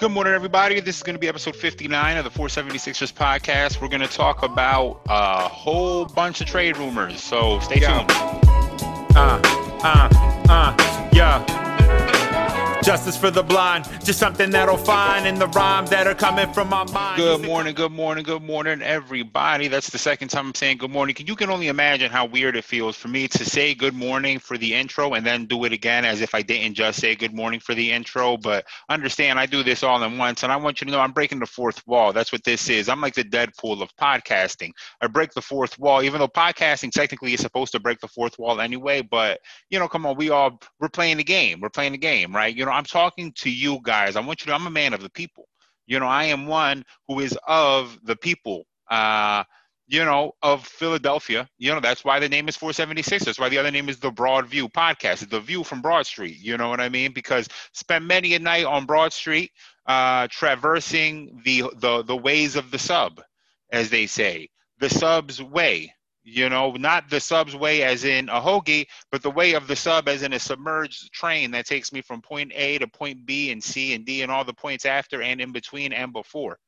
Good morning, everybody. This is going to be episode 59 of the 476ers podcast. We're going to talk about a whole bunch of trade rumors, so stay tuned. Justice for the blind, just something that'll find in the rhymes that are coming from my mind. Good morning, everybody. That's the second time I'm saying good morning. You can only imagine how weird it feels for me to say good morning for the intro and then do it again as if I didn't just say good morning for the intro. But understand, I do this all in once, and I want you to know I'm breaking the fourth wall. That's what this is. I'm like the Deadpool of podcasting. I break the fourth wall, even though podcasting technically is supposed to break the fourth wall anyway. But, you know, come on, we're playing the game. We're playing the game, right? You know, I'm talking to you guys. I want you to, I'm a man of the people. You know, I am one who is of the people, you know, of Philadelphia. You know, that's why the name is 476. That's why the other name is The Broad View Podcast. The View from Broad Street. You know what I mean? Because spend many a night on Broad Street traversing the ways of the sub, as they say. The sub's way. You know, not the sub's way as in a hoagie, but the way of the sub as in a submerged train that takes me from point A to point B and C and D and all the points after and in between and before.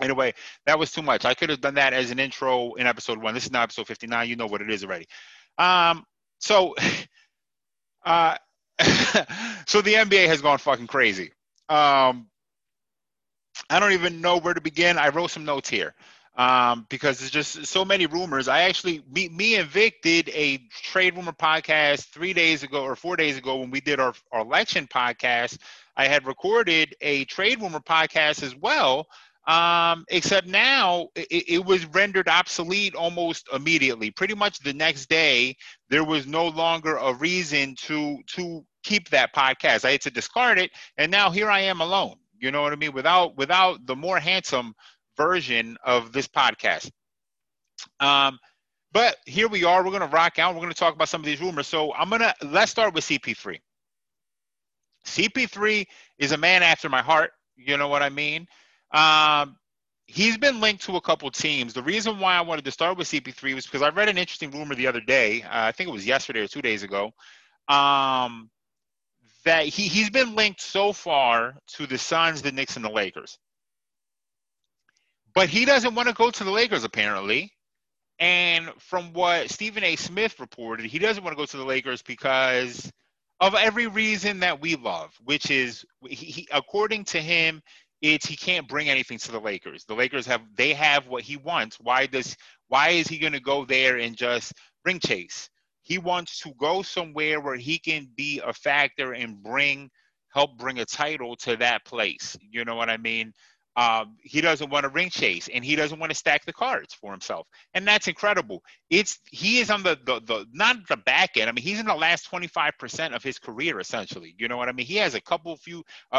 Anyway, that was too much. I could have done that as an intro in episode 1. This is now episode 59. You know what it is already. So the NBA has gone fucking crazy. I don't even know where to begin. I wrote some notes here. Because there's just so many rumors. I actually, me and Vic did a trade rumor podcast 3 days ago or 4 days ago when we did our election podcast. I had recorded a trade rumor podcast as well, except now it was rendered obsolete almost immediately. Pretty much the next day, there was no longer a reason to keep that podcast. I had to discard it, and now here I am alone. You know what I mean? Without the more handsome version of this podcast. But here we are. We're going to rock out. We're going to talk about some of these rumors. So let's start with CP3. CP3 is a man after my heart. You know what I mean? He's been linked to a couple teams. The reason why I wanted to start with CP3 was because I read an interesting rumor the other day. I think it was yesterday or 2 days ago. That he's been linked so far to the Suns, the Knicks, and the Lakers. But he doesn't want to go to the Lakers, apparently. And from what Stephen A. Smith reported, he doesn't want to go to the Lakers because of every reason that we love, which is, according to him, it's he can't bring anything to the Lakers. The Lakers have what he wants. Why is he going to go there and just ring chase? He wants to go somewhere where he can be a factor and help bring a title to that place. You know what I mean? He doesn't want to ring chase, and he doesn't want to stack the cards for himself. And that's incredible. He is on the not the back end. I mean, he's in the last 25% of his career, essentially. You know what I mean? He has a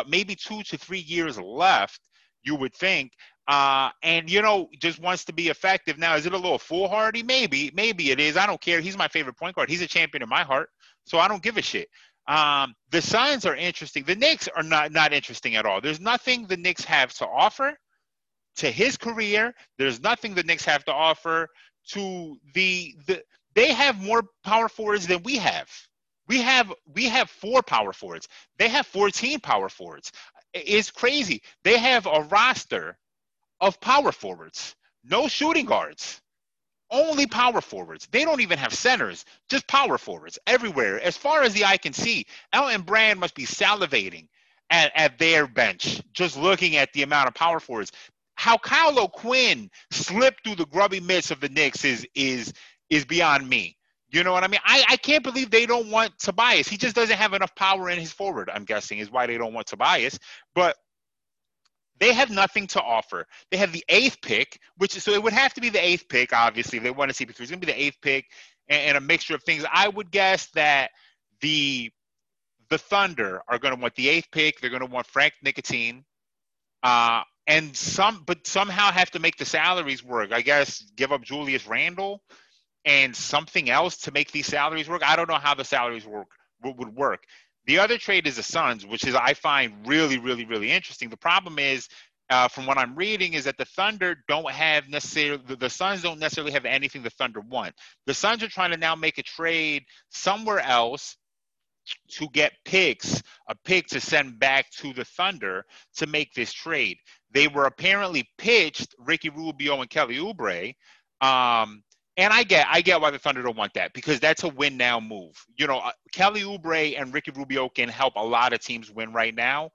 maybe 2 to 3 years left, you would think. And, you know, just wants to be effective. Now, is it a little foolhardy? Maybe it is. I don't care. He's my favorite point guard. He's a champion in my heart, so I don't give a shit. The Suns are interesting. The Knicks are not interesting at all. There's nothing the Knicks have to offer to his career. There's nothing the Knicks have to offer to the they have more power forwards than we have. We have 4 power forwards. They have 14 power forwards. It's crazy. They have a roster of power forwards, no shooting guards. Only power forwards. They don't even have centers, just power forwards everywhere. As far as the eye can see, Elton Brand must be salivating at their bench, just looking at the amount of power forwards. How Kyle O'Quinn slipped through the grubby midst of the Knicks is beyond me. You know what I mean? I can't believe they don't want Tobias. He just doesn't have enough power in his forward, I'm guessing, is why they don't want Tobias. But they have nothing to offer. They have the 8th pick, so it would have to be the 8th pick, obviously. They want to CP3. It's going to be the 8th pick and a mixture of things. I would guess that the Thunder are going to want the 8th pick. They're going to want Frank Nicotine, but somehow have to make the salaries work. I guess give up Julius Randle and something else to make these salaries work. I don't know how the salaries would work. The other trade is the Suns, which is I find really, really, really interesting. The problem is, from what I'm reading, is that the Thunder don't have necessarily – the Suns don't necessarily have anything the Thunder want. The Suns are trying to now make a trade somewhere else to get picks, a pick to send back to the Thunder to make this trade. They were apparently pitched Ricky Rubio and Kelly Oubre. And I get why the Thunder don't want that, because that's a win now move. You know, Kelly Oubre and Ricky Rubio can help a lot of teams win right now,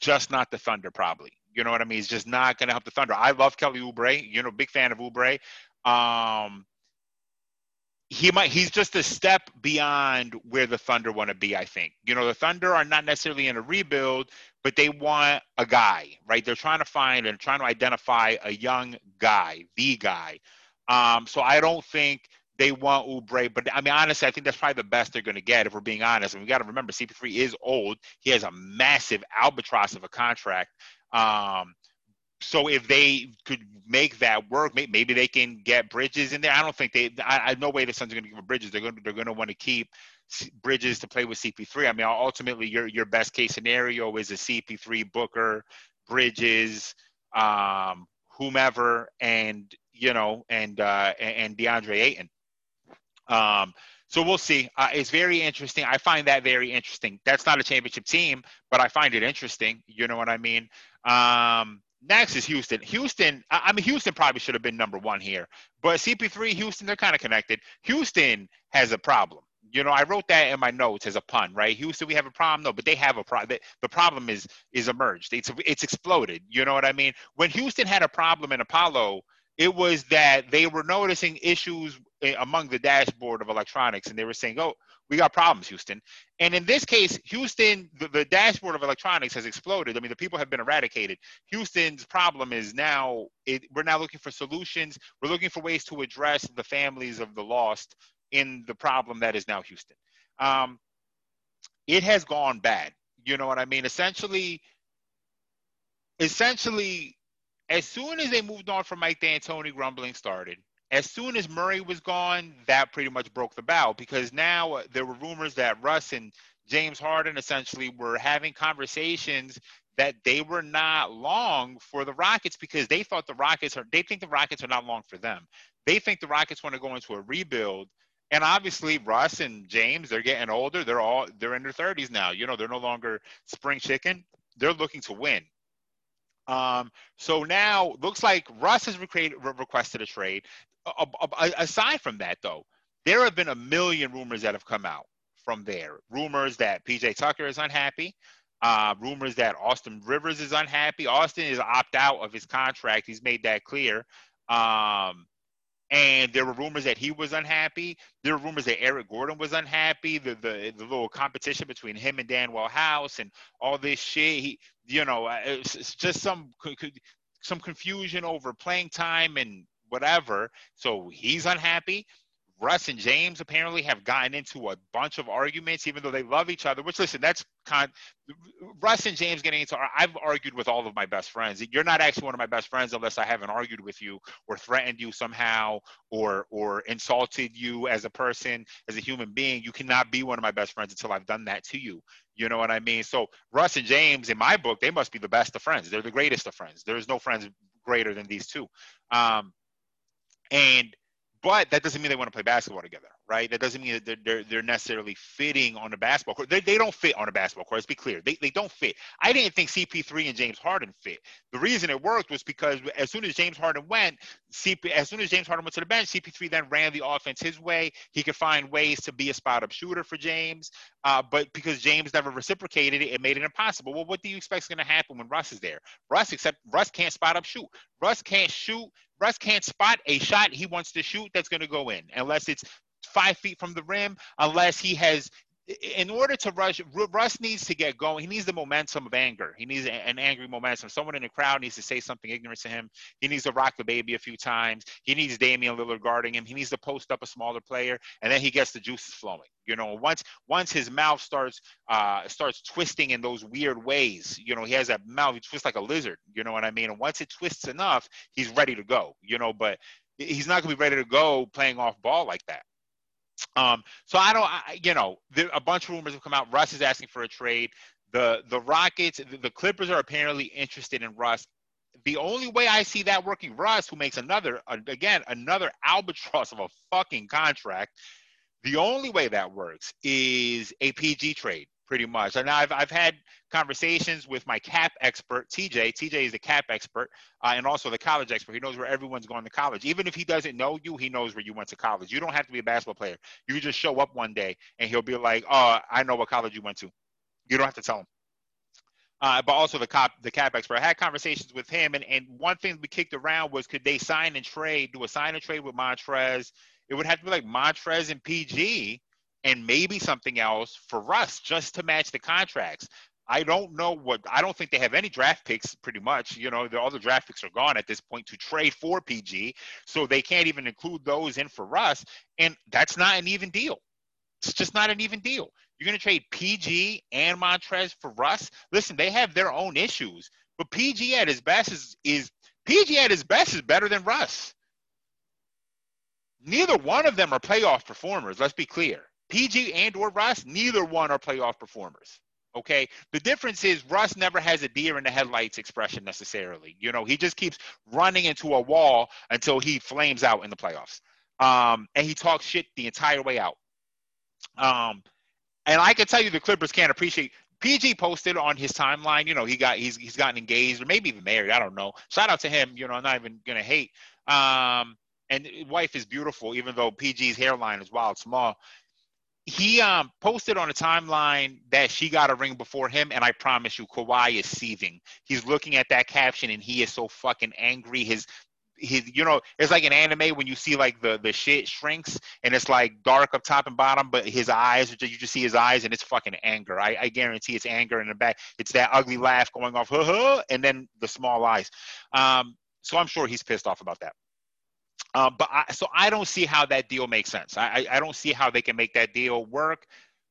just not the Thunder probably. You know what I mean? It's just not going to help the Thunder. I love Kelly Oubre, you know, big fan of Oubre. He's just a step beyond where the Thunder want to be, I think. You know, the Thunder are not necessarily in a rebuild, but they want a guy, right? They're trying to find and trying to identify a young guy, the guy. So I don't think they want Oubre, but I mean, honestly, I think that's probably the best they're going to get, if we're being honest. And we got to remember, CP3 is old. He has a massive albatross of a contract. So if they could make that work, maybe they can get Bridges in there. I don't think no way the Suns are going to give him Bridges. They're going to want to keep Bridges to play with CP3. I mean, ultimately, your best case scenario is a CP3, Booker, Bridges, whomever, and DeAndre Ayton. So we'll see. It's very interesting. I find that very interesting. That's not a championship team, but I find it interesting. You know what I mean? Next is Houston. Houston probably should have been number one here. But CP3, Houston, they're kind of connected. Houston has a problem. You know, I wrote that in my notes as a pun, right? Houston, we have a problem. No, but they have a problem. The problem is emerged. It's exploded. You know what I mean? When Houston had a problem in Apollo, it was that they were noticing issues among the dashboard of electronics, and they were saying, oh, we got problems, Houston. And in this case, Houston, the dashboard of electronics has exploded. I mean, the people have been eradicated. Houston's problem is now we're now looking for solutions. We're looking for ways to address the families of the lost in the problem that is now Houston. It has gone bad. You know what I mean? Essentially, as soon as they moved on from Mike D'Antoni, grumbling started. As soon as Murray was gone, that pretty much broke the bow, because now there were rumors that Russ and James Harden essentially were having conversations that they were not long for the Rockets, because they thought they think the Rockets are not long for them. They think the Rockets want to go into a rebuild. And obviously, Russ and James, they're getting older. They're in their 30s now. You know, they're no longer spring chicken. They're looking to win. So now looks like Russ has requested a trade. Aside from that, though, there have been a million rumors that have come out from there. Rumors that PJ Tucker is unhappy. Rumors that Austin Rivers is unhappy. Austin is opt out of his contract. He's made that clear. And there were rumors that he was unhappy. There were rumors that Eric Gordon was unhappy. The little competition between him and Danwell House and all this shit. It's just some confusion over playing time and whatever. So he's unhappy. Russ and James apparently have gotten into a bunch of arguments, even though they love each other. Which, listen, Russ and James getting into. I've argued with all of my best friends. You're not actually one of my best friends unless I haven't argued with you or threatened you somehow or insulted you as a person, as a human being. You cannot be one of my best friends until I've done that to you. You know what I mean? So Russ and James, in my book, they must be the best of friends. They're the greatest of friends. There's no friends greater than these two. But that doesn't mean they want to play basketball together, right? That doesn't mean that they're necessarily fitting on a basketball court. They don't fit on a basketball court. Let's be clear. They don't fit. I didn't think CP3 and James Harden fit. The reason it worked was because as soon as James Harden went to the bench, CP3 then ran the offense his way. He could find ways to be a spot-up shooter for James. But because James never reciprocated it, it made it impossible. Well, what do you expect is going to happen when Russ is there? Russ can't spot-up shoot. Russ can't shoot. Russ can't spot a shot he wants to shoot that's going to go in, unless it's 5 feet from the rim, unless he has – in order to rush – Russ needs to get going. He needs the momentum of anger. He needs an angry momentum. Someone in the crowd needs to say something ignorant to him. He needs to rock the baby a few times. He needs Damian Lillard guarding him. He needs to post up a smaller player, and then he gets the juices flowing. You know, once his mouth starts twisting in those weird ways, you know, he has that mouth, he twists like a lizard, you know what I mean? And once it twists enough, he's ready to go, you know, but he's not going to be ready to go playing off ball like that. A bunch of rumors have come out. Russ is asking for a trade. The Rockets, the Clippers are apparently interested in Russ. The only way I see that working, Russ, who makes another albatross of a fucking contract. The only way that works is a PG trade, pretty much. And I've had conversations with my cap expert, TJ. TJ is the cap expert and also the college expert. He knows where everyone's going to college. Even if he doesn't know you, he knows where you went to college. You don't have to be a basketball player. You just show up one day and he'll be like, oh, I know what college you went to. You don't have to tell him. But also the cap expert. I had conversations with him, and one thing we kicked around was could they sign and trade, do a sign and trade with Montrez. It would have to be like Montrez and PG and maybe something else for Russ just to match the contracts. I don't think they have any draft picks pretty much. You know, all the draft picks are gone at this point to trade for PG, so they can't even include those in for Russ, and that's not an even deal. It's just not an even deal. You're going to trade PG and Montrez for Russ? Listen, they have their own issues, but PG at his best is better than Russ. Neither one of them are playoff performers, let's be clear. PG and or Russ, neither one are playoff performers, okay? The difference is Russ never has a deer in the headlights expression necessarily. You know, he just keeps running into a wall until he flames out in the playoffs. And he talks shit the entire way out. And I can tell you the Clippers can't appreciate – PG posted on his timeline, you know, he's gotten engaged or maybe even married, I don't know. Shout out to him, you know, I'm not even going to hate. And wife is beautiful, even though PG's hairline is wild small. He posted on a timeline that she got a ring before him, and I promise you, Kawhi is seething. He's looking at that caption, and he is so fucking angry. You know, it's like an anime when you see like the shit shrinks and it's like dark up top and bottom, but his eyes, you just see his eyes and it's fucking anger. I guarantee it's anger in the back. It's that ugly laugh going off, and then the small eyes. So I'm sure he's pissed off about that. So I don't see how that deal makes sense. I don't see how they can make that deal work.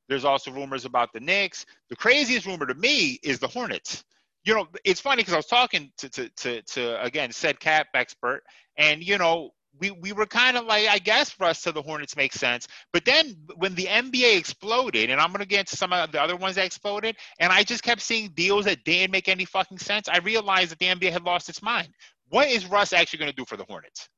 There's also rumors about the Knicks. The craziest rumor to me is the Hornets. You know, it's funny because I was talking to again, said cap expert, and, you know, we were kind of like, I guess for us to the Hornets makes sense. But then when the NBA exploded, and I'm going to get into some of the other ones that exploded, and I just kept seeing deals that didn't make any fucking sense, I realized that the NBA had lost its mind. What is Russ actually going to do for the Hornets?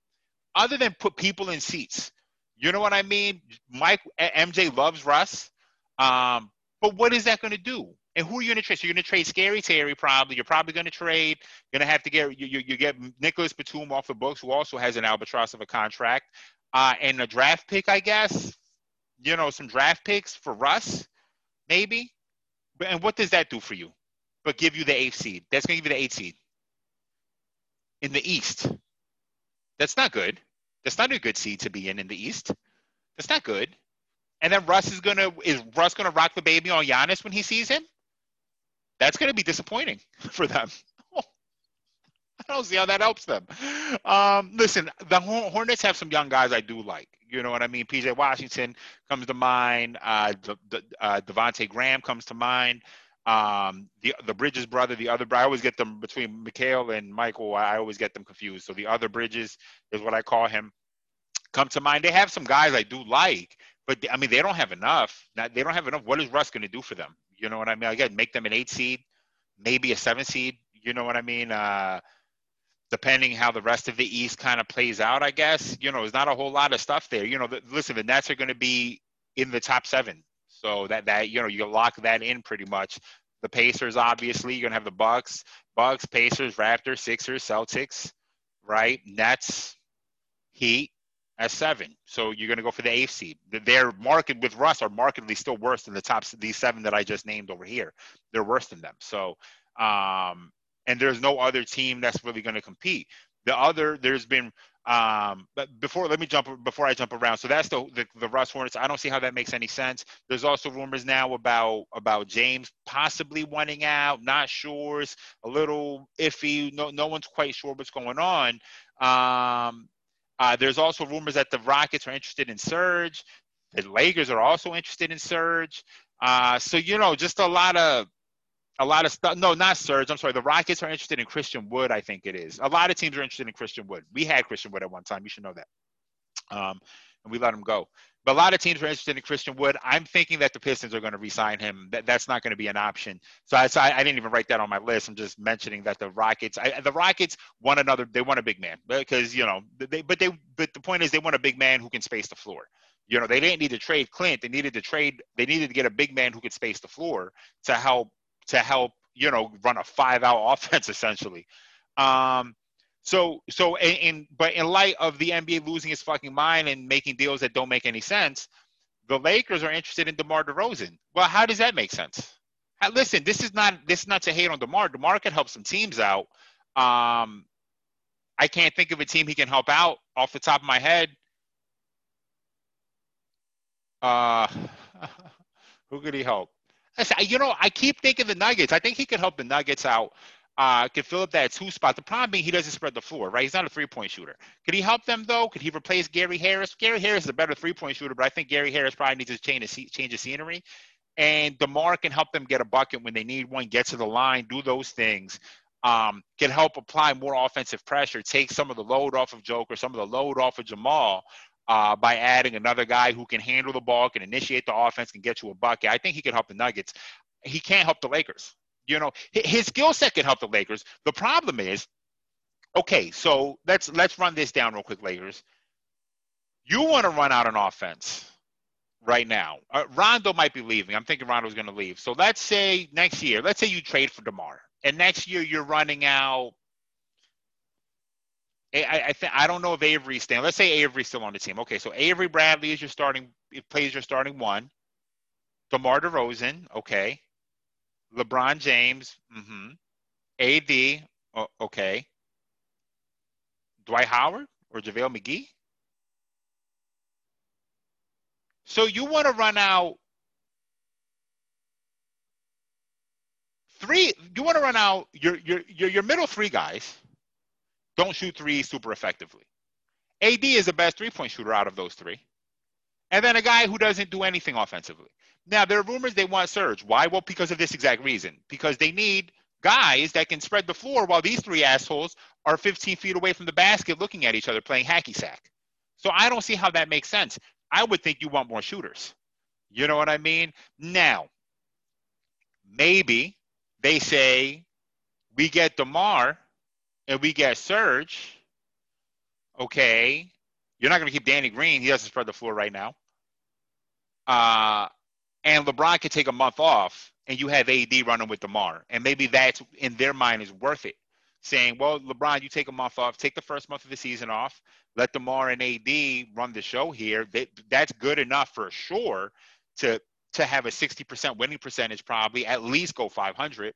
Other than put people in seats, you know what I mean? MJ loves Russ, but what is that going to do? And who are you going to trade? So you're going to trade Scary Terry probably. You're probably going to trade. You're going to have to get you get Nicholas Batum off the books, who also has an albatross of a contract, and a draft pick, I guess. You know, some draft picks for Russ, maybe. But, and what does that do for you? But give you the 8th seed. That's going to give you the 8th seed in the East. That's not good. That's not a good seed to be in the East. That's not good. And then Russ is Russ gonna rock the baby on Giannis when he sees him? That's gonna be disappointing for them. I don't see how that helps them. Listen, the Hornets have some young guys I do like. You know what I mean? PJ Washington comes to mind. Devontae Graham comes to mind. The Bridges brother, the other, I always get them between Mikal and Michael. I always get them confused. So the other Bridges is what I call him. Come to mind. They have some guys I do like, but I mean, they don't have enough. They don't have enough. What is Russ going to do for them? You know what I mean? Again, make them an 8 seed, maybe a 7 seed. You know what I mean? Depending how the rest of the East kind of plays out, I guess, you know, there's not a whole lot of stuff there. You know, listen, the Nets are going to be in the top 7. So that you know, you lock that in pretty much. The Pacers, obviously, you're going to have the Bucks, Pacers, Raptors, Sixers, Celtics, right? Nets, Heat at 7. So you're going to go for the 8th seed. Their market with Russ are markedly still worse than the top, these 7 that I just named over here. They're worse than them. So, and there's no other team that's really going to compete. There's been... Before I jump around. So that's the Russ Hornets. I don't see how that makes any sense. There's also rumors now about James possibly wanting out. Not sure. It's a little iffy. No one's quite sure what's going on. There's also rumors that the Rockets are interested in Serge. The Lakers are also interested in Serge. So you know, just a lot of stuff. No, not Serge. I'm sorry. The Rockets are interested in Christian Wood, I think it is. A lot of teams are interested in Christian Wood. We had Christian Wood at one time. You should know that. And we let him go. But a lot of teams are interested in Christian Wood. I'm thinking that the Pistons are going to re-sign him. That's not going to be an option. So I didn't even write that on my list. I'm just mentioning that the Rockets want another. They want a big man because, you know, but the point is they want a big man who can space the floor. You know, they didn't need to trade Clint. They needed to get a big man who could space the floor to help, you know, run a 5-out offense essentially. But in light of the NBA losing its fucking mind and making deals that don't make any sense, the Lakers are interested in DeMar DeRozan. Well, how does that make sense? Listen, this is not to hate on DeMar. DeMar can help some teams out. I can't think of a team he can help out off the top of my head. Who could he help? You know, I keep thinking the Nuggets. I think he could help the Nuggets out. Can fill up that 2 spot. The problem being he doesn't spread the floor, right? He's not a 3-point shooter. Could he help them though? Could he replace Gary Harris? Gary Harris is a better 3-point shooter, but I think Gary Harris probably needs to change of scenery. And DeMar can help them get a bucket when they need one, get to the line, do those things. Can help apply more offensive pressure, take some of the load off of Joker, some of the load off of Jamal, by adding another guy who can handle the ball, can initiate the offense, can get you a bucket. I think he can help the Nuggets. He can't help the Lakers. You know, his skill set can help the Lakers. The problem is, okay, so let's run this down real quick, Lakers. You want to run out an offense right now. Rondo might be leaving. I'm thinking Rondo's going to leave. So let's say next year, let's say you trade for DeMar, and next year you're running out. I don't know if Avery's staying. Let's say Avery's still on the team. Okay, so Avery Bradley is plays your starting one. DeMar DeRozan, okay. LeBron James, AD, okay. Dwight Howard or JaVale McGee? So you want to run out three. You want to run out your middle three guys. Don't shoot threes super effectively. AD is the best 3-point shooter out of those three. And then a guy who doesn't do anything offensively. Now, there are rumors they want Serge. Why? Well, because of this exact reason. Because they need guys that can spread the floor while these three assholes are 15 feet away from the basket looking at each other playing hacky sack. So I don't see how that makes sense. I would think you want more shooters. You know what I mean? Now, maybe they say we get DeMar and we get Serge. Okay. You're not going to keep Danny Green. He doesn't spread the floor right now. And LeBron could take a month off, and you have AD running with DeMar. And maybe that's, in their mind, is worth it. Saying, well, LeBron, you take a month off. Take the first month of the season off. Let DeMar and AD run the show here. That's good enough for sure to have a 60% winning percentage probably, at least go 500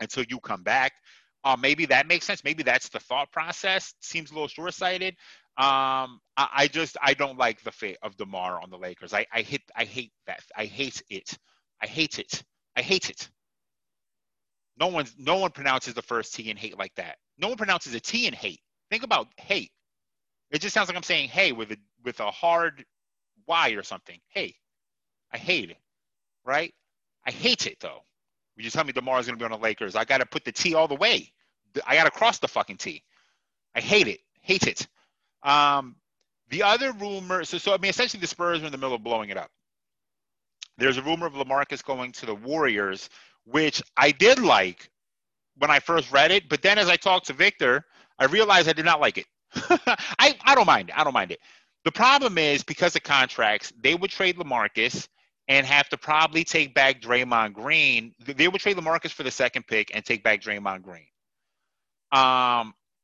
until you come back. Maybe that makes sense. Maybe that's the thought process. Seems a little short-sighted. I don't like the fate of DeMar on the Lakers. I hate it. No one pronounces the first T in hate like that. No one pronounces a T in hate. Think about hate. It just sounds like I'm saying hey with a hard Y or something. Hey, I hate it, right? I hate it though. When you tell me DeMar's gonna be on the Lakers, I gotta put the T all the way. I gotta cross the fucking T. I hate it. Hate it. The other rumor, essentially the Spurs are in the middle of blowing it up. There's a rumor of LaMarcus going to the Warriors, which I did like when I first read it, but then as I talked to Victor, I realized I did not like it. I don't mind it. The problem is because of contracts, they would trade LaMarcus and have to probably take back Draymond Green. They would trade LaMarcus for the second pick and take back Draymond Green.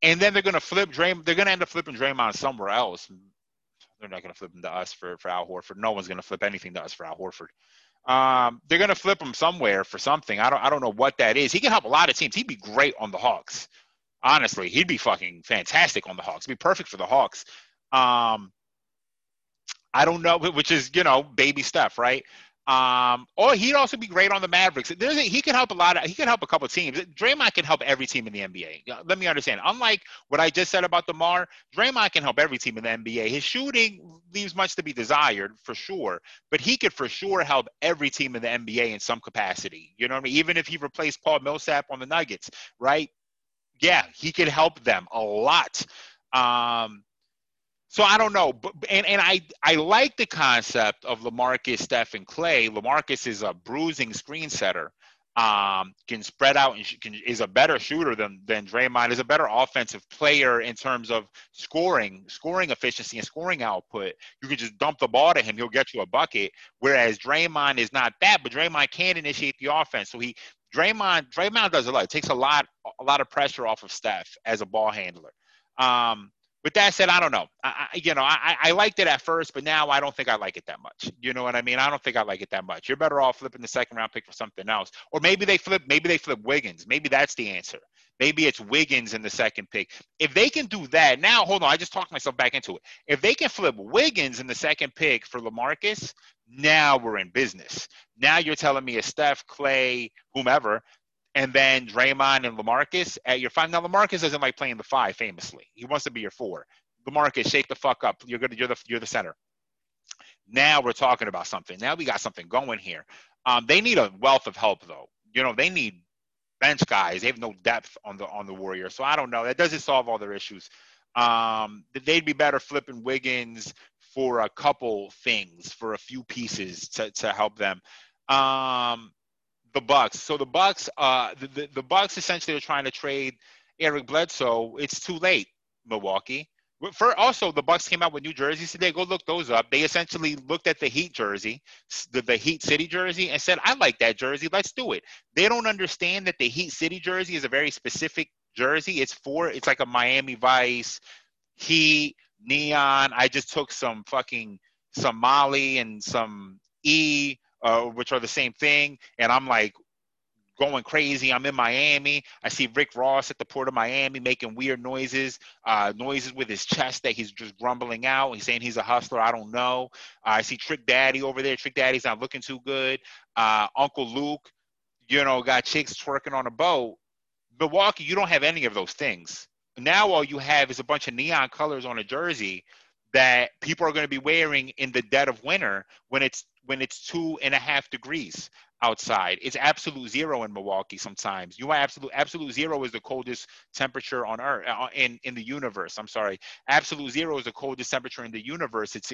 And then they're going to flip Draymond. They're going to end up flipping Draymond somewhere else. They're not going to flip him to us for Al Horford. No one's going to flip anything to us for Al Horford. They're going to flip him somewhere for something. I don't know what that is. He can help a lot of teams. He'd be great on the Hawks. Honestly, he'd be fucking fantastic on the Hawks. He'd be perfect for the Hawks. I don't know, which is, you know, baby stuff, right? Or he'd also be great on the Mavericks. He can help he can help a couple of teams. Draymond can help every team in the NBA. Let me understand. Unlike what I just said about DeMar, Draymond can help every team in the NBA. His shooting leaves much to be desired for sure, but he could for sure help every team in the NBA in some capacity. You know what I mean? Even if he replaced Paul Millsap on the Nuggets, right? Yeah, he could help them a lot. So I don't know, but I like the concept of LaMarcus, Steph, and Klay. LaMarcus is a bruising screen setter. can spread out and is a better shooter than Draymond, is a better offensive player in terms of scoring efficiency and scoring output. You can just dump the ball to him. He'll get you a bucket. Whereas Draymond is not that, but Draymond can initiate the offense. So Draymond does a lot. It takes a lot of pressure off of Steph as a ball handler. With that said, I don't know. I liked it at first, but now I don't think I like it that much. You know what I mean? I don't think I like it that much. You're better off flipping the second round pick for something else. Or maybe they flip Wiggins. Maybe that's the answer. Maybe it's Wiggins in the second pick. If they can do that now, hold on, I just talked myself back into it. If they can flip Wiggins in the second pick for LaMarcus, now we're in business. Now you're telling me it's Steph, Clay, whomever, and then Draymond and LaMarcus at your five. Now, LaMarcus doesn't like playing the five, famously. He wants to be your four. LaMarcus, shake the fuck up. You're the center. Now we're talking about something. Now we got something going here. They need a wealth of help, though. You know, they need bench guys. They have no depth on the Warriors. So I don't know. That doesn't solve all their issues. They'd be better flipping Wiggins for a couple things, for a few pieces to help them. The Bucks. So the Bucks, the Bucks essentially are trying to trade Eric Bledsoe. It's too late, Milwaukee. Also, the Bucks came out with new jerseys today. Go look those up. They essentially looked at the Heat jersey, the Heat City jersey, and said, "I like that jersey. Let's do it." They don't understand that the Heat City jersey is a very specific jersey. It's like a Miami Vice, Heat, neon. I just took some Molly and some E. Which are the same thing, and I'm like going crazy. I'm in Miami. I see Rick Ross at the Port of Miami making weird noises with his chest that he's just grumbling out. He's saying he's a hustler. I don't know. I see Trick Daddy over there. Trick Daddy's not looking too good. Uncle Luke, got chicks twerking on a boat. Milwaukee, you don't have any of those things. Now all you have is a bunch of neon colors on a jersey that people are going to be wearing in the dead of winter when it's 2.5 degrees outside. It's absolute zero in Milwaukee sometimes. Absolute zero is the coldest temperature on Earth, in the universe. I'm sorry. Absolute zero is the coldest temperature in the universe. It's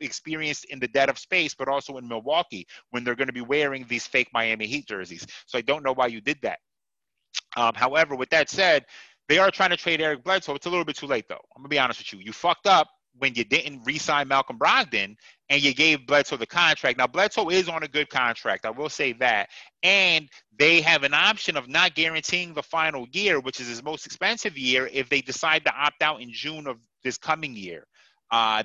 experienced in the dead of space, but also in Milwaukee when they're going to be wearing these fake Miami Heat jerseys. So I don't know why you did that. However, with that said, they are trying to trade Eric Bledsoe. It's a little bit too late, though. I'm going to be honest with you. You fucked up when you didn't re-sign Malcolm Brogdon and you gave Bledsoe the contract. Now, Bledsoe is on a good contract. I will say that. And they have an option of not guaranteeing the final year, which is his most expensive year, if they decide to opt out in June of this coming year.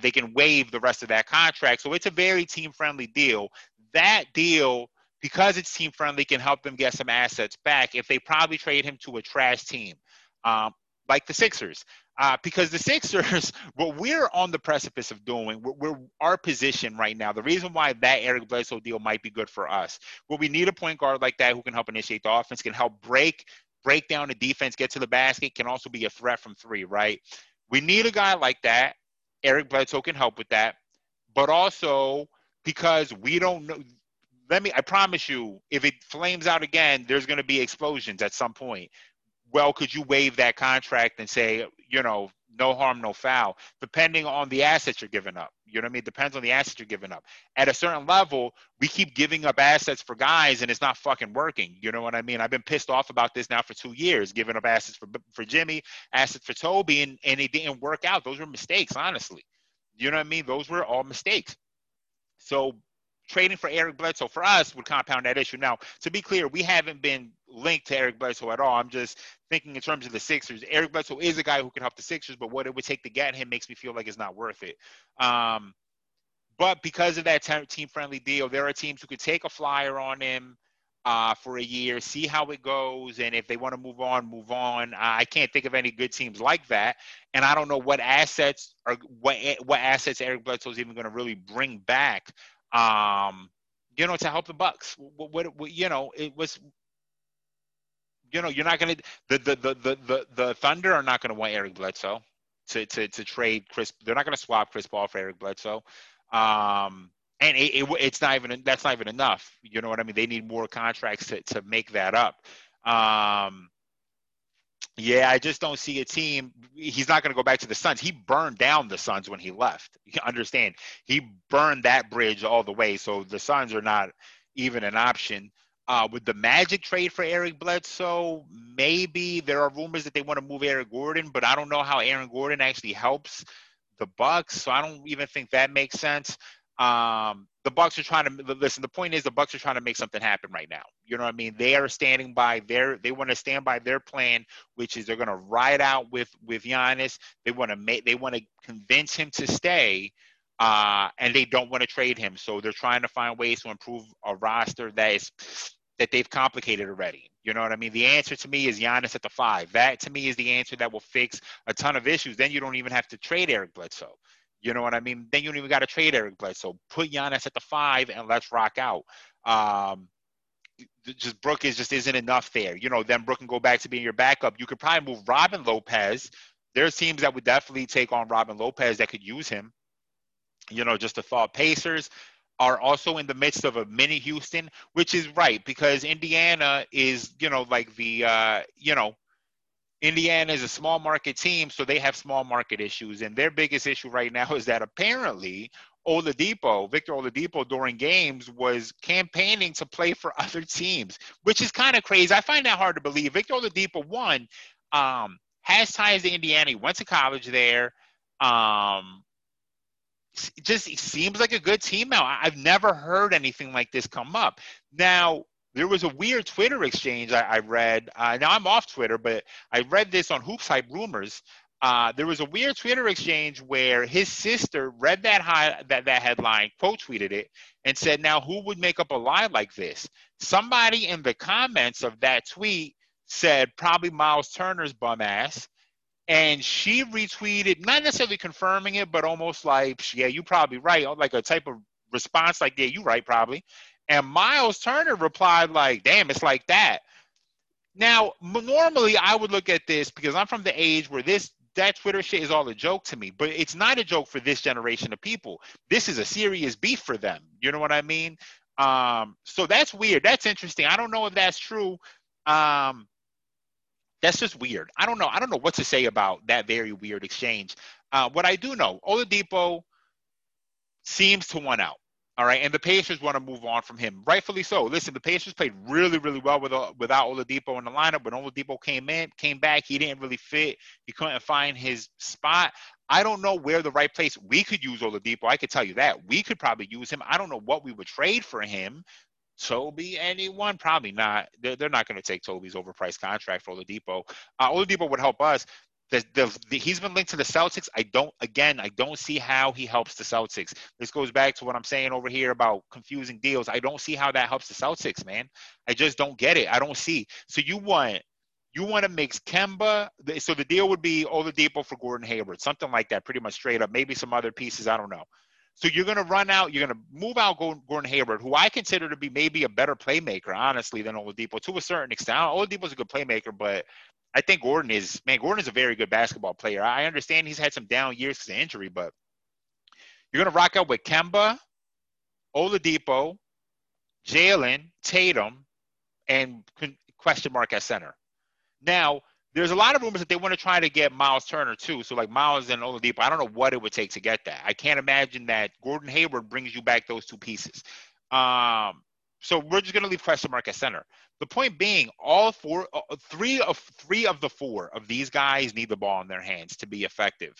They can waive the rest of that contract. So it's a very team-friendly deal. That deal, because it's team-friendly, can help them get some assets back if they probably trade him to a trash team like the Sixers. Because the Sixers, what we're on the precipice of doing, our position right now, the reason why that Eric Bledsoe deal might be good for us, well, we need a point guard like that who can help initiate the offense, can help break down the defense, get to the basket, can also be a threat from three, right? We need a guy like that. Eric Bledsoe can help with that. But also because we don't know – I promise you, if it flames out again, there's going to be explosions at some point. Well, could you waive that contract and say, no harm, no foul, depending on the assets you're giving up? You know what I mean? Depends on the assets you're giving up. At a certain level, we keep giving up assets for guys, and it's not fucking working. You know what I mean? I've been pissed off about this now for 2 years, giving up assets for Jimmy, assets for Toby, and it didn't work out. Those were mistakes, honestly. You know what I mean? Those were all mistakes. So trading for Eric Bledsoe for us would compound that issue. Now, to be clear, we haven't been linked to Eric Bledsoe at all. I'm just thinking in terms of the Sixers. Eric Bledsoe is a guy who can help the Sixers, but what it would take to get him makes me feel like it's not worth it. But because of that team-friendly deal, there are teams who could take a flyer on him for a year, see how it goes, and if they want to move on. I can't think of any good teams like that, and I don't know what assets Eric Bledsoe is even going to really bring back to help the Bucks. You're not going to the Thunder are not going to want Eric Bledsoe to trade Chris. They're not going to swap Chris Paul for Eric Bledsoe, and that's not even enough. You know what I mean? They need more contracts to make that up. I just don't see a team. He's not going to go back to the Suns. He burned down the Suns when he left. You understand? He burned that bridge all the way. So the Suns are not even an option. With the Magic trade for Eric Bledsoe, maybe there are rumors that they want to move Eric Gordon, but I don't know how Aaron Gordon actually helps the Bucks, so I don't even think that makes sense. The Bucks are trying to listen. The point is, the Bucks are trying to make something happen right now. You know what I mean? They are standing by their. They want to stand by their plan, which is they're going to ride out with Giannis. They want to make. They want to convince him to stay. And they don't want to trade him, so they're trying to find ways to improve a roster that they've complicated already. You know what I mean? The answer to me is Giannis at the 5. That, to me, is the answer that will fix a ton of issues. Then you don't even have to trade Eric Bledsoe. You know what I mean? Then you don't even got to trade Eric Bledsoe. Put Giannis at the 5 and let's rock out. Just Brook isn't enough there. You know, then Brook can go back to being your backup. You could probably move Robin Lopez. There's teams that would definitely take on Robin Lopez that could use him. You know, just a thought. Pacers are also in the midst of a mini Houston, which is right because Indiana is, you know, like the, you know, Indiana is a small market team, so they have small market issues. And their biggest issue right now is that apparently Victor Oladipo during games was campaigning to play for other teams, which is kind of crazy. I find that hard to believe. Victor Oladipo, one, has ties to Indiana. He went to college there. It seems like a good team now. I've never heard anything like this come up. Now, there was a weird Twitter exchange I read. Now I'm off Twitter, but I read this on Hoops Hype Rumors. There was a weird Twitter exchange where his sister read that headline, quote tweeted it, and said, now who would make up a lie like this? Somebody in the comments of that tweet said probably Miles Turner's bum ass. And she retweeted, not necessarily confirming it, but almost like, yeah, you probably right. Like a type of response like, yeah, you right, probably. And Miles Turner replied like, damn, it's like that. Now, normally I would look at this because I'm from the age where that Twitter shit is all a joke to me. But it's not a joke for this generation of people. This is a serious beef for them. You know what I mean? So that's weird. That's interesting. I don't know if that's true. That's just weird. I don't know what to say about that very weird exchange. What I do know, Oladipo seems to want out, all right? And the Pacers want to move on from him, rightfully so. Listen, the Pacers played really, really well without Oladipo in the lineup. When Oladipo came back, he didn't really fit. He couldn't find his spot. I don't know where the right place. We could use Oladipo. I could tell you that. We could probably use him. I don't know what we would trade for him. Toby, anyone? Probably not. They're not going to take Toby's overpriced contract for Oladipo. Oladipo would help us. He's been linked to the Celtics. I don't see how he helps the Celtics. This goes back to what I'm saying over here about confusing deals. I don't see how that helps the Celtics, man. I just don't get it. I don't see. So you want to mix Kemba. So the deal would be Oladipo for Gordon Hayward, something like that, pretty much straight up. Maybe some other pieces. I don't know. So you're going to move out Gordon Hayward, who I consider to be maybe a better playmaker, honestly, than Oladipo to a certain extent. Oladipo's a good playmaker, but I think Gordon's a very good basketball player. I understand he's had some down years because of injury, but you're going to rock out with Kemba, Oladipo, Jaylen, Tatum, and question mark at center. Now, there's a lot of rumors that they want to try to get Miles Turner, too. So, like, Miles and Oladipo, I don't know what it would take to get that. I can't imagine that Gordon Hayward brings you back those two pieces. So, we're just going to leave question mark at center. The point being, three of the four of these guys need the ball in their hands to be effective.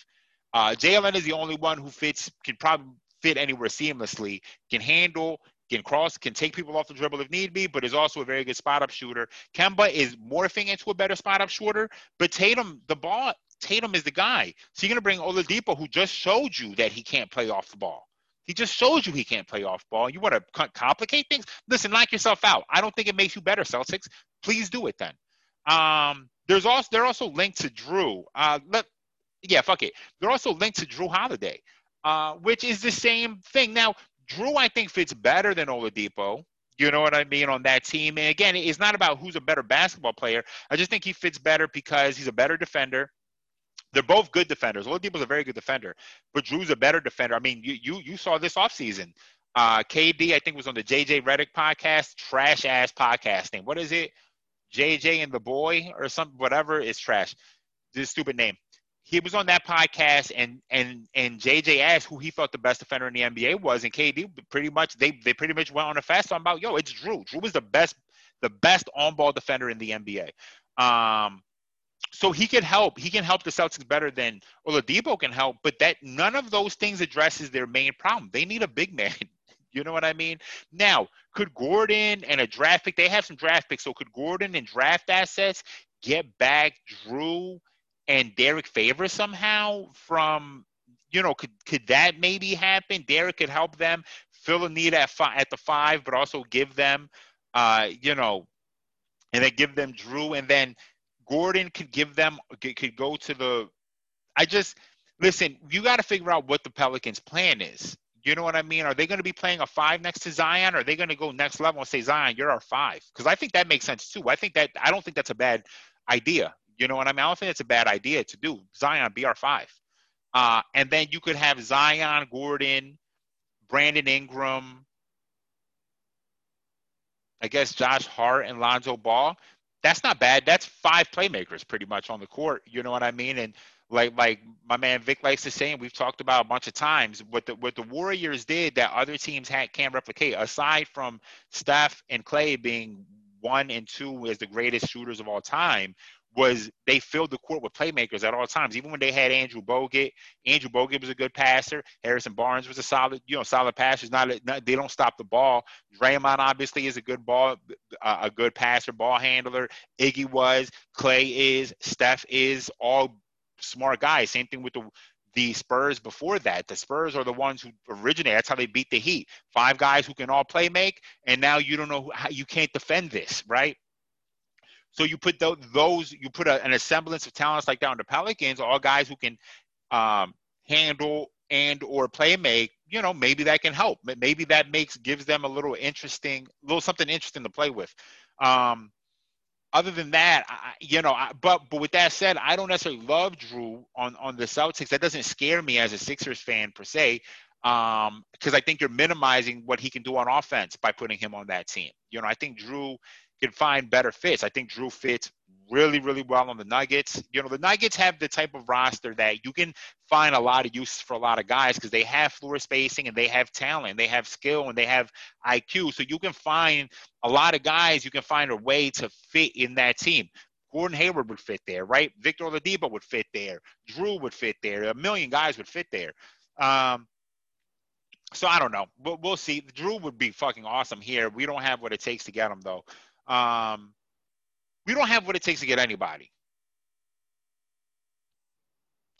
Jaylen is the only one who can probably fit anywhere seamlessly, can handle, can cross, can take people off the dribble if need be, but is also a very good spot-up shooter. Kemba is morphing into a better spot-up shooter, but Tatum is the guy. So you're going to bring Oladipo, who just showed you that he can't play off the ball. He just showed you he can't play off ball. You want to complicate things? Listen, knock yourself out. I don't think it makes you better, Celtics. Please do it then. They're also linked to Jrue. Fuck it. They're also linked to Jrue Holiday, which is the same thing. Now, Jrue, I think, fits better than Oladipo, you know what I mean, on that team. And, again, it's not about who's a better basketball player. I just think he fits better because he's a better defender. They're both good defenders. Oladipo's a very good defender, but Drue's a better defender. I mean, you saw this offseason. KD, I think, was on the JJ Redick podcast, trash-ass podcast name. What is it? JJ and the Boy or something, whatever. It's trash. This stupid name. He was on that podcast, and JJ asked who he thought the best defender in the NBA was, and KD pretty much went on a fast talk about, yo, it's Jrue. Jrue is the best the best on-ball defender in the NBA. So he can help. He can help the Celtics better than Oladipo can help, but that none of those things addresses their main problem. They need a big man. You know what I mean? Now, could Gordon and a draft pick – they have some draft picks. So could Gordon and draft assets get back Jrue and Derek Favors somehow from – you know, could that maybe happen? Derek could help them fill a need at the five, but also give them, you know, and then give them Jrue. And then Gordon could give them – could go to the – I just – listen, you got to figure out what the Pelicans' plan is. You know what I mean? Are they going to be playing a five next to Zion? Or are they going to go next level and say, Zion, you're our five? Because I think that makes sense too. I don't think that's a bad idea. You know what I mean? I don't think that's a bad idea to do. Zion, be our five. And then you could have Zion, Gordon, Brandon Ingram, I guess Josh Hart and Lonzo Ball. That's not bad. That's five playmakers pretty much on the court. You know what I mean? And Like my man Vic likes to say, and we've talked about a bunch of times, what the Warriors did that other teams can't replicate, aside from Steph and Klay being 1 and 2 as the greatest shooters of all time, was they filled the court with playmakers at all times. Even when they had Andrew Bogut was a good passer. Harrison Barnes was a solid passer. They don't stop the ball. Draymond obviously is a good passer, ball handler. Iggy was, Klay is, Steph is, all smart guys. Same thing with the Spurs before that. The Spurs are the ones who originated. That's how they beat the Heat. Five guys who can all play make, and now you don't know how you can't defend this, right? So you put an assemblance of talents like that on the Pelicans, all guys who can handle and or play make. You know, maybe that can help. Maybe that gives them a little something interesting to play with. Other than that, but with that said, I don't necessarily love Jrue on the Celtics. That doesn't scare me as a Sixers fan per se, because I think you're minimizing what he can do on offense by putting him on that team. You know, I think Jrue can find better fits. I think Jrue fits really, really well on the Nuggets. You know, the Nuggets have the type of roster that you can find a lot of uses for a lot of guys because they have floor spacing and they have talent, they have skill, and they have IQ. So you can find a lot of guys. You can find a way to fit in that team. Gordon Hayward would fit there, right? Victor Oladipo would fit there. Jrue would fit there. A million guys would fit there. So I don't know, but we'll see. Jrue would be fucking awesome here. We don't have what it takes to get him though. We don't have what it takes to get anybody.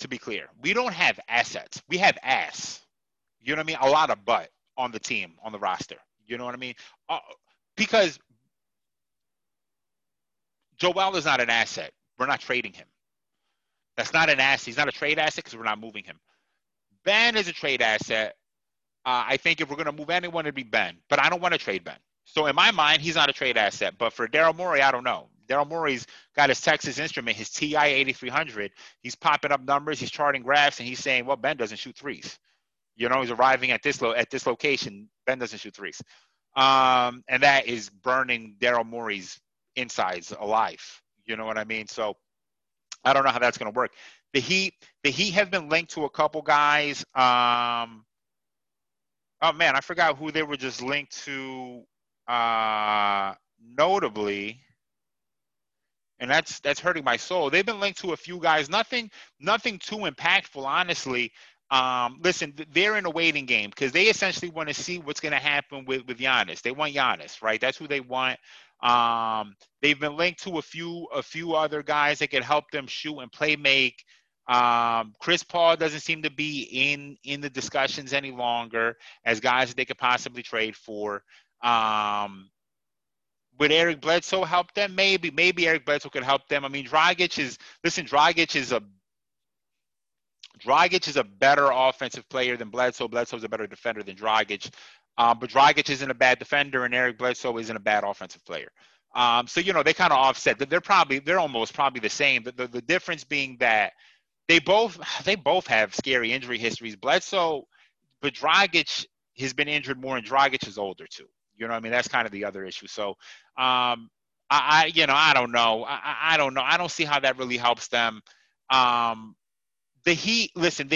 To be clear, we don't have assets. We have ass. You know what I mean? A lot of butt on the team, on the roster. You know what I mean? Because Joel is not an asset. We're not trading him. That's not an asset. He's not a trade asset because we're not moving him. Ben is a trade asset. I think if we're going to move anyone, it'd be Ben. But I don't want to trade Ben. So in my mind, he's not a trade asset. But for Daryl Morey, I don't know. Daryl Morey's got his Texas Instrument, his TI 8300. He's popping up numbers. He's charting graphs, and he's saying, well, Ben doesn't shoot threes. You know, he's arriving at this location. Ben doesn't shoot threes. And that is burning Daryl Morey's insides alive. You know what I mean? So I don't know how that's going to work. The Heat have been linked to a couple guys. Oh, man, I forgot who they were just linked to. Notably, and that's hurting my soul. They've been linked to a few guys, nothing too impactful, honestly. Listen, they're in a waiting game because they essentially want to see what's going to happen with Giannis. They want Giannis, right? That's who they want. They've been linked to a few other guys that could help them shoot and play make. Chris Paul doesn't seem to be in the discussions any longer as guys that they could possibly trade for. Would Eric Bledsoe help them? Maybe Eric Bledsoe could help them. I mean, Dragic is a better offensive player than Bledsoe. Bledsoe's a better defender than Dragic. But Dragic isn't a bad defender, and Eric Bledsoe isn't a bad offensive player. So, you know, they kind of offset. They're almost probably the same. The difference being that they both have scary injury histories. Bledsoe, but Dragic has been injured more, and Dragic is older too. You know what I mean? That's kind of the other issue. So, I don't know. I don't know. I don't see how that really helps them. The Heat, listen,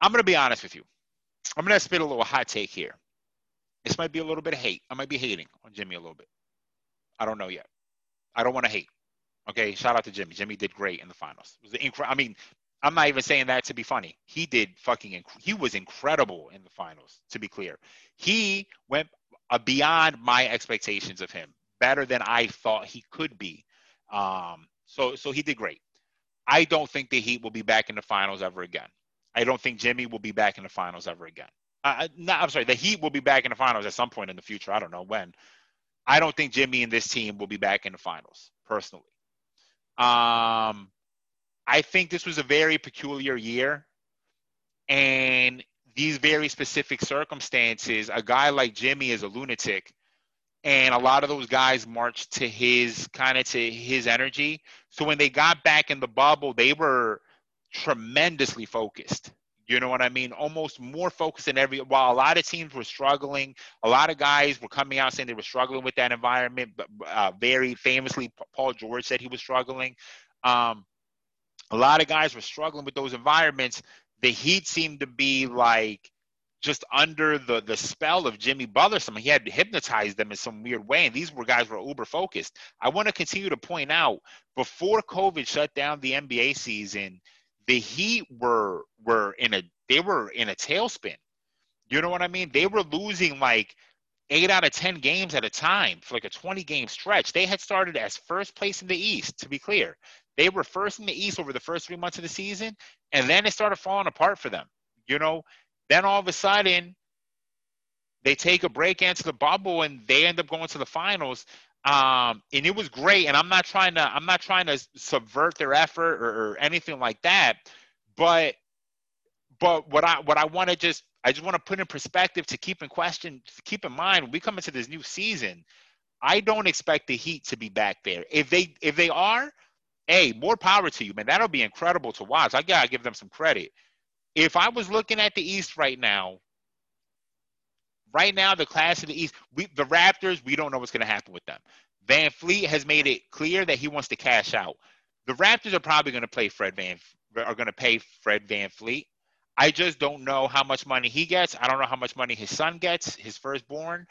I'm going to be honest with you. I'm going to spit a little hot take here. This might be a little bit of hate. I might be hating on Jimmy a little bit. I don't know yet. I don't want to hate. Okay, shout out to Jimmy. Jimmy did great in the finals. It was I'm not even saying that to be funny. He did he was incredible in the finals, to be clear. He went beyond my expectations of him, better than I thought he could be. So he did great. I don't think the Heat will be back in the finals ever again. I don't think Jimmy will be back in the finals ever again. The Heat will be back in the finals at some point in the future. I don't know when. I don't think Jimmy and this team will be back in the finals, personally. I think this was a very peculiar year, and these very specific circumstances, a guy like Jimmy is a lunatic, and a lot of those guys marched to his energy. So when they got back in the bubble, they were tremendously focused. You know what I mean? Almost more focused than while a lot of teams were struggling, a lot of guys were coming out saying they were struggling with that environment. But very famously, Paul George said he was struggling. A lot of guys were struggling with those environments. The Heat seemed to be like just under the spell of Jimmy Butler. He had hypnotized them in some weird way, and these guys were uber focused. I want to continue to point out, before COVID shut down the NBA season, the Heat were in a tailspin. You know what I mean? They were losing like 8 out of 10 games at a time for like a 20-game stretch. They had started as first place in the East, to be clear. They were first in the East over the first 3 months of the season, and then it started falling apart for them. You know, then all of a sudden they take a break into the bubble and they end up going to the finals. And it was great, and I'm not trying to subvert their effort or anything like that, but what I want to put in perspective, to keep in question, to keep in mind when we come into this new season, I don't expect the Heat to be back there. If they are, hey, more power to you, man. That'll be incredible to watch. I gotta give them some credit. If I was looking at the East right now, the class of the East, the Raptors, we don't know what's going to happen with them. VanVleet has made it clear that he wants to cash out. The Raptors are probably going to pay Fred VanVleet. I just don't know how much money he gets. I don't know how much money his son gets, his firstborn,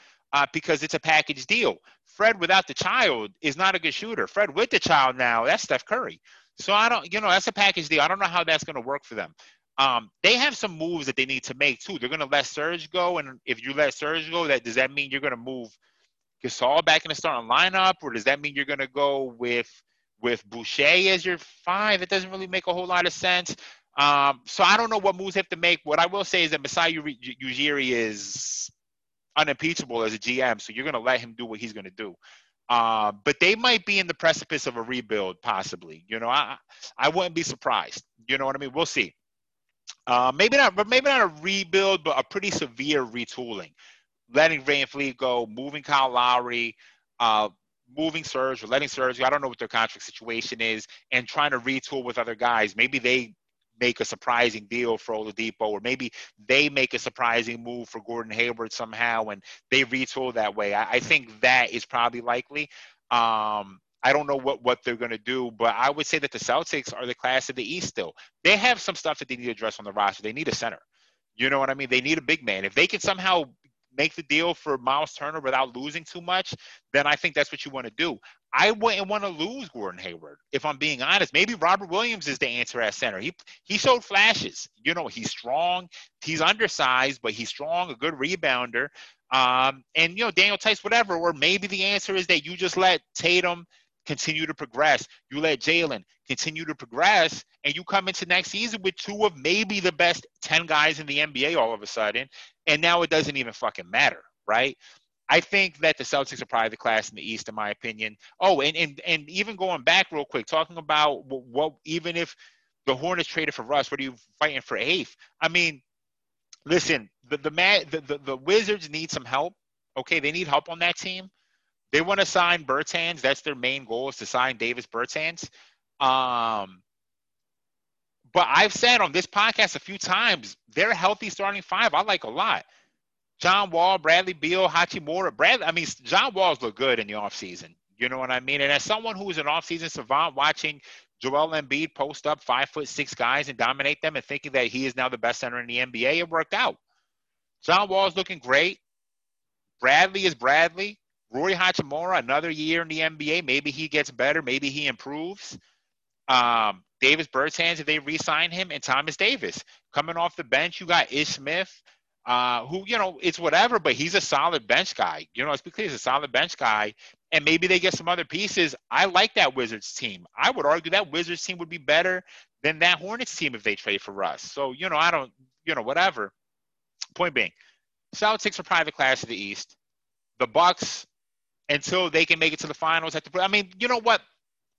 because it's a package deal. Fred without the child is not a good shooter. Fred with the child now, that's Steph Curry. So that's a package deal. I don't know how that's going to work for them. They have some moves that they need to make too. They're going to let Serge go, and if you let Serge go, does that mean you're going to move Gasol back in the starting lineup, or does that mean you're going to go with Boucher as your 5? It doesn't really make a whole lot of sense. So I don't know what moves they have to make. What I will say is that Masai Ujiri is unimpeachable as a GM, so you're going to let him do what he's going to do. But they might be in the precipice of a rebuild, possibly. You know, I wouldn't be surprised. You know what I mean? We'll see. Maybe not a rebuild, but a pretty severe retooling. Letting VanVleet go, moving Kyle Lowry, moving Serge, or letting Serge go. I don't know what their contract situation is, and trying to retool with other guys. Maybe they make a surprising deal for Oladipo, or maybe they make a surprising move for Gordon Hayward somehow, and they retool that way. I think that is probably likely. I don't know what they're going to do, but I would say that the Celtics are the class of the East still. They have some stuff that they need to address on the roster. They need a center. You know what I mean? They need a big man. If they can somehow make the deal for Miles Turner without losing too much, then I think that's what you want to do. I wouldn't want to lose Gordon Hayward, if I'm being honest. Maybe Robert Williams is the answer at center. He showed flashes. You know, he's strong. He's undersized, but he's strong, a good rebounder. And, you know, Daniel Tice, whatever. Or maybe the answer is that you just let Tatum – continue to progress. You let Jaylen continue to progress, and you come into next season with two of maybe the best 10 guys in the NBA all of a sudden, and now it doesn't even fucking matter, right? I think that the Celtics are probably the class in the East, in my opinion. Oh, and even going back real quick, talking about what even if the Hornets traded for Russ, what are you fighting for 8th? I mean, listen, the Wizards need some help. Okay, they need help on that team. They want to sign Bertans. That's their main goal, is to sign Davis Bertans. But I've said on this podcast a few times, they're healthy starting 5. I like a lot. John Wall, Bradley Beal, Hachimura. John Wall's looked good in the offseason. You know what I mean? And as someone who is an offseason savant, watching Joel Embiid post up 5'6" guys and dominate them, and thinking that he is now the best center in the NBA, it worked out. John Wall's looking great. Bradley is Bradley. Rui Hachimura, another year in the NBA. Maybe he gets better. Maybe he improves. Davis Bertans, if they re-sign him, and Thomas Davis. Coming off the bench, you got Ish Smith, who, you know, it's whatever, but he's a solid bench guy. You know, it's because he's a solid bench guy. And maybe they get some other pieces. I like that Wizards team. I would argue that Wizards team would be better than that Hornets team if they trade for Russ. So, you know, I don't, you know, whatever. Point being, Celtics are private class of the East. The Bucks, until they can make it to the finals, have to. I mean, you know what?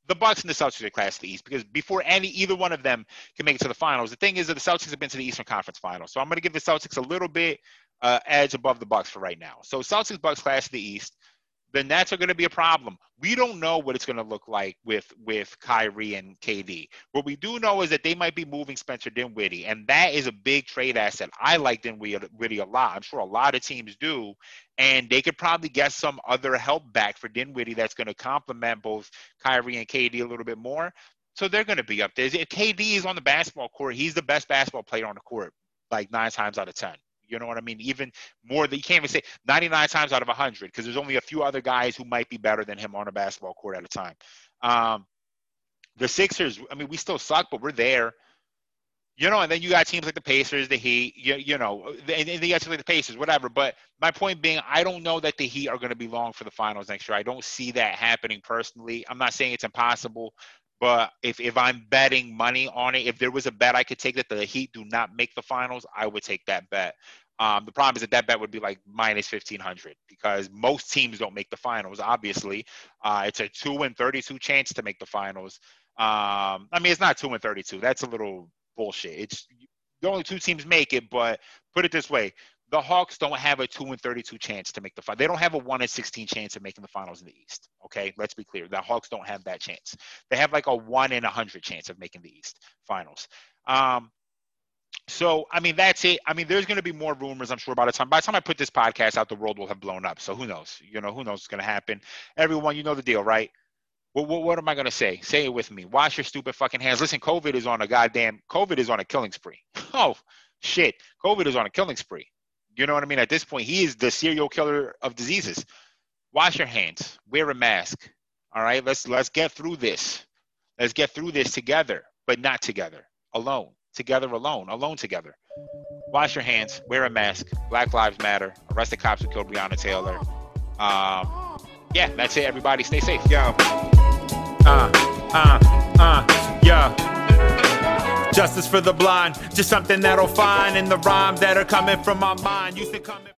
The Bucks and the Celtics are class of the East because before either one of them can make it to the finals, the thing is that the Celtics have been to the Eastern Conference Finals. So I'm going to give the Celtics a little bit edge above the Bucks for right now. So Celtics, Bucks, class of the East. The Nets are going to be a problem. We don't know what it's going to look like with Kyrie and KD. What we do know is that they might be moving Spencer Dinwiddie, and that is a big trade asset. I like Dinwiddie a lot. I'm sure a lot of teams do, and they could probably get some other help back for Dinwiddie that's going to complement both Kyrie and KD a little bit more. So they're going to be up there. If KD is on the basketball court, he's the best basketball player on the court, like 9 times out of 10. You know what I mean? Even more than you can't even say 99 times out of 100 because there's only a few other guys who might be better than him on a basketball court at a time. The Sixers, I mean, we still suck, but we're there. You know, and then you got teams like the Pacers, the Heat, you know, and they got teams like the Pacers, whatever. But my point being, I don't know that the Heat are going to be long for the finals next year. I don't see that happening personally. I'm not saying it's impossible. But if I'm betting money on it, if there was a bet I could take that the Heat do not make the finals, I would take that bet. The problem is that bet would be like minus 1,500 because most teams don't make the finals, obviously. It's a 2 in 32 chance to make the finals. I mean, it's not 2 in 32. That's a little bullshit. It's the only two teams make it, but put it this way. The Hawks don't have a 2 in 32 chance to make the finals. They don't have a 1 in 16 chance of making the finals in the East, okay? Let's be clear. The Hawks don't have that chance. They have like a 1 in 100 chance of making the East finals. So, I mean, that's it. I mean, there's going to be more rumors, I'm sure, by the time I put this podcast out, the world will have blown up. So who knows? You know, who knows what's going to happen? Everyone, you know the deal, right? What am I going to say? Say it with me. Wash your stupid fucking hands. Listen, COVID is on a killing spree. Oh, shit. COVID is on a killing spree. You know what I mean? At this point, he is the serial killer of diseases. Wash your hands. Wear a mask. All right? Let's get through this. Let's get through this together, but not together. Alone. Together alone. Alone together. Wash your hands. Wear a mask. Black Lives Matter. Arrest the cops who killed Breonna Taylor. Yeah, that's it, everybody. Stay safe. Yo. Yeah. Justice for the blind, just something that'll find in the rhymes that are coming from my mind. Used to come in-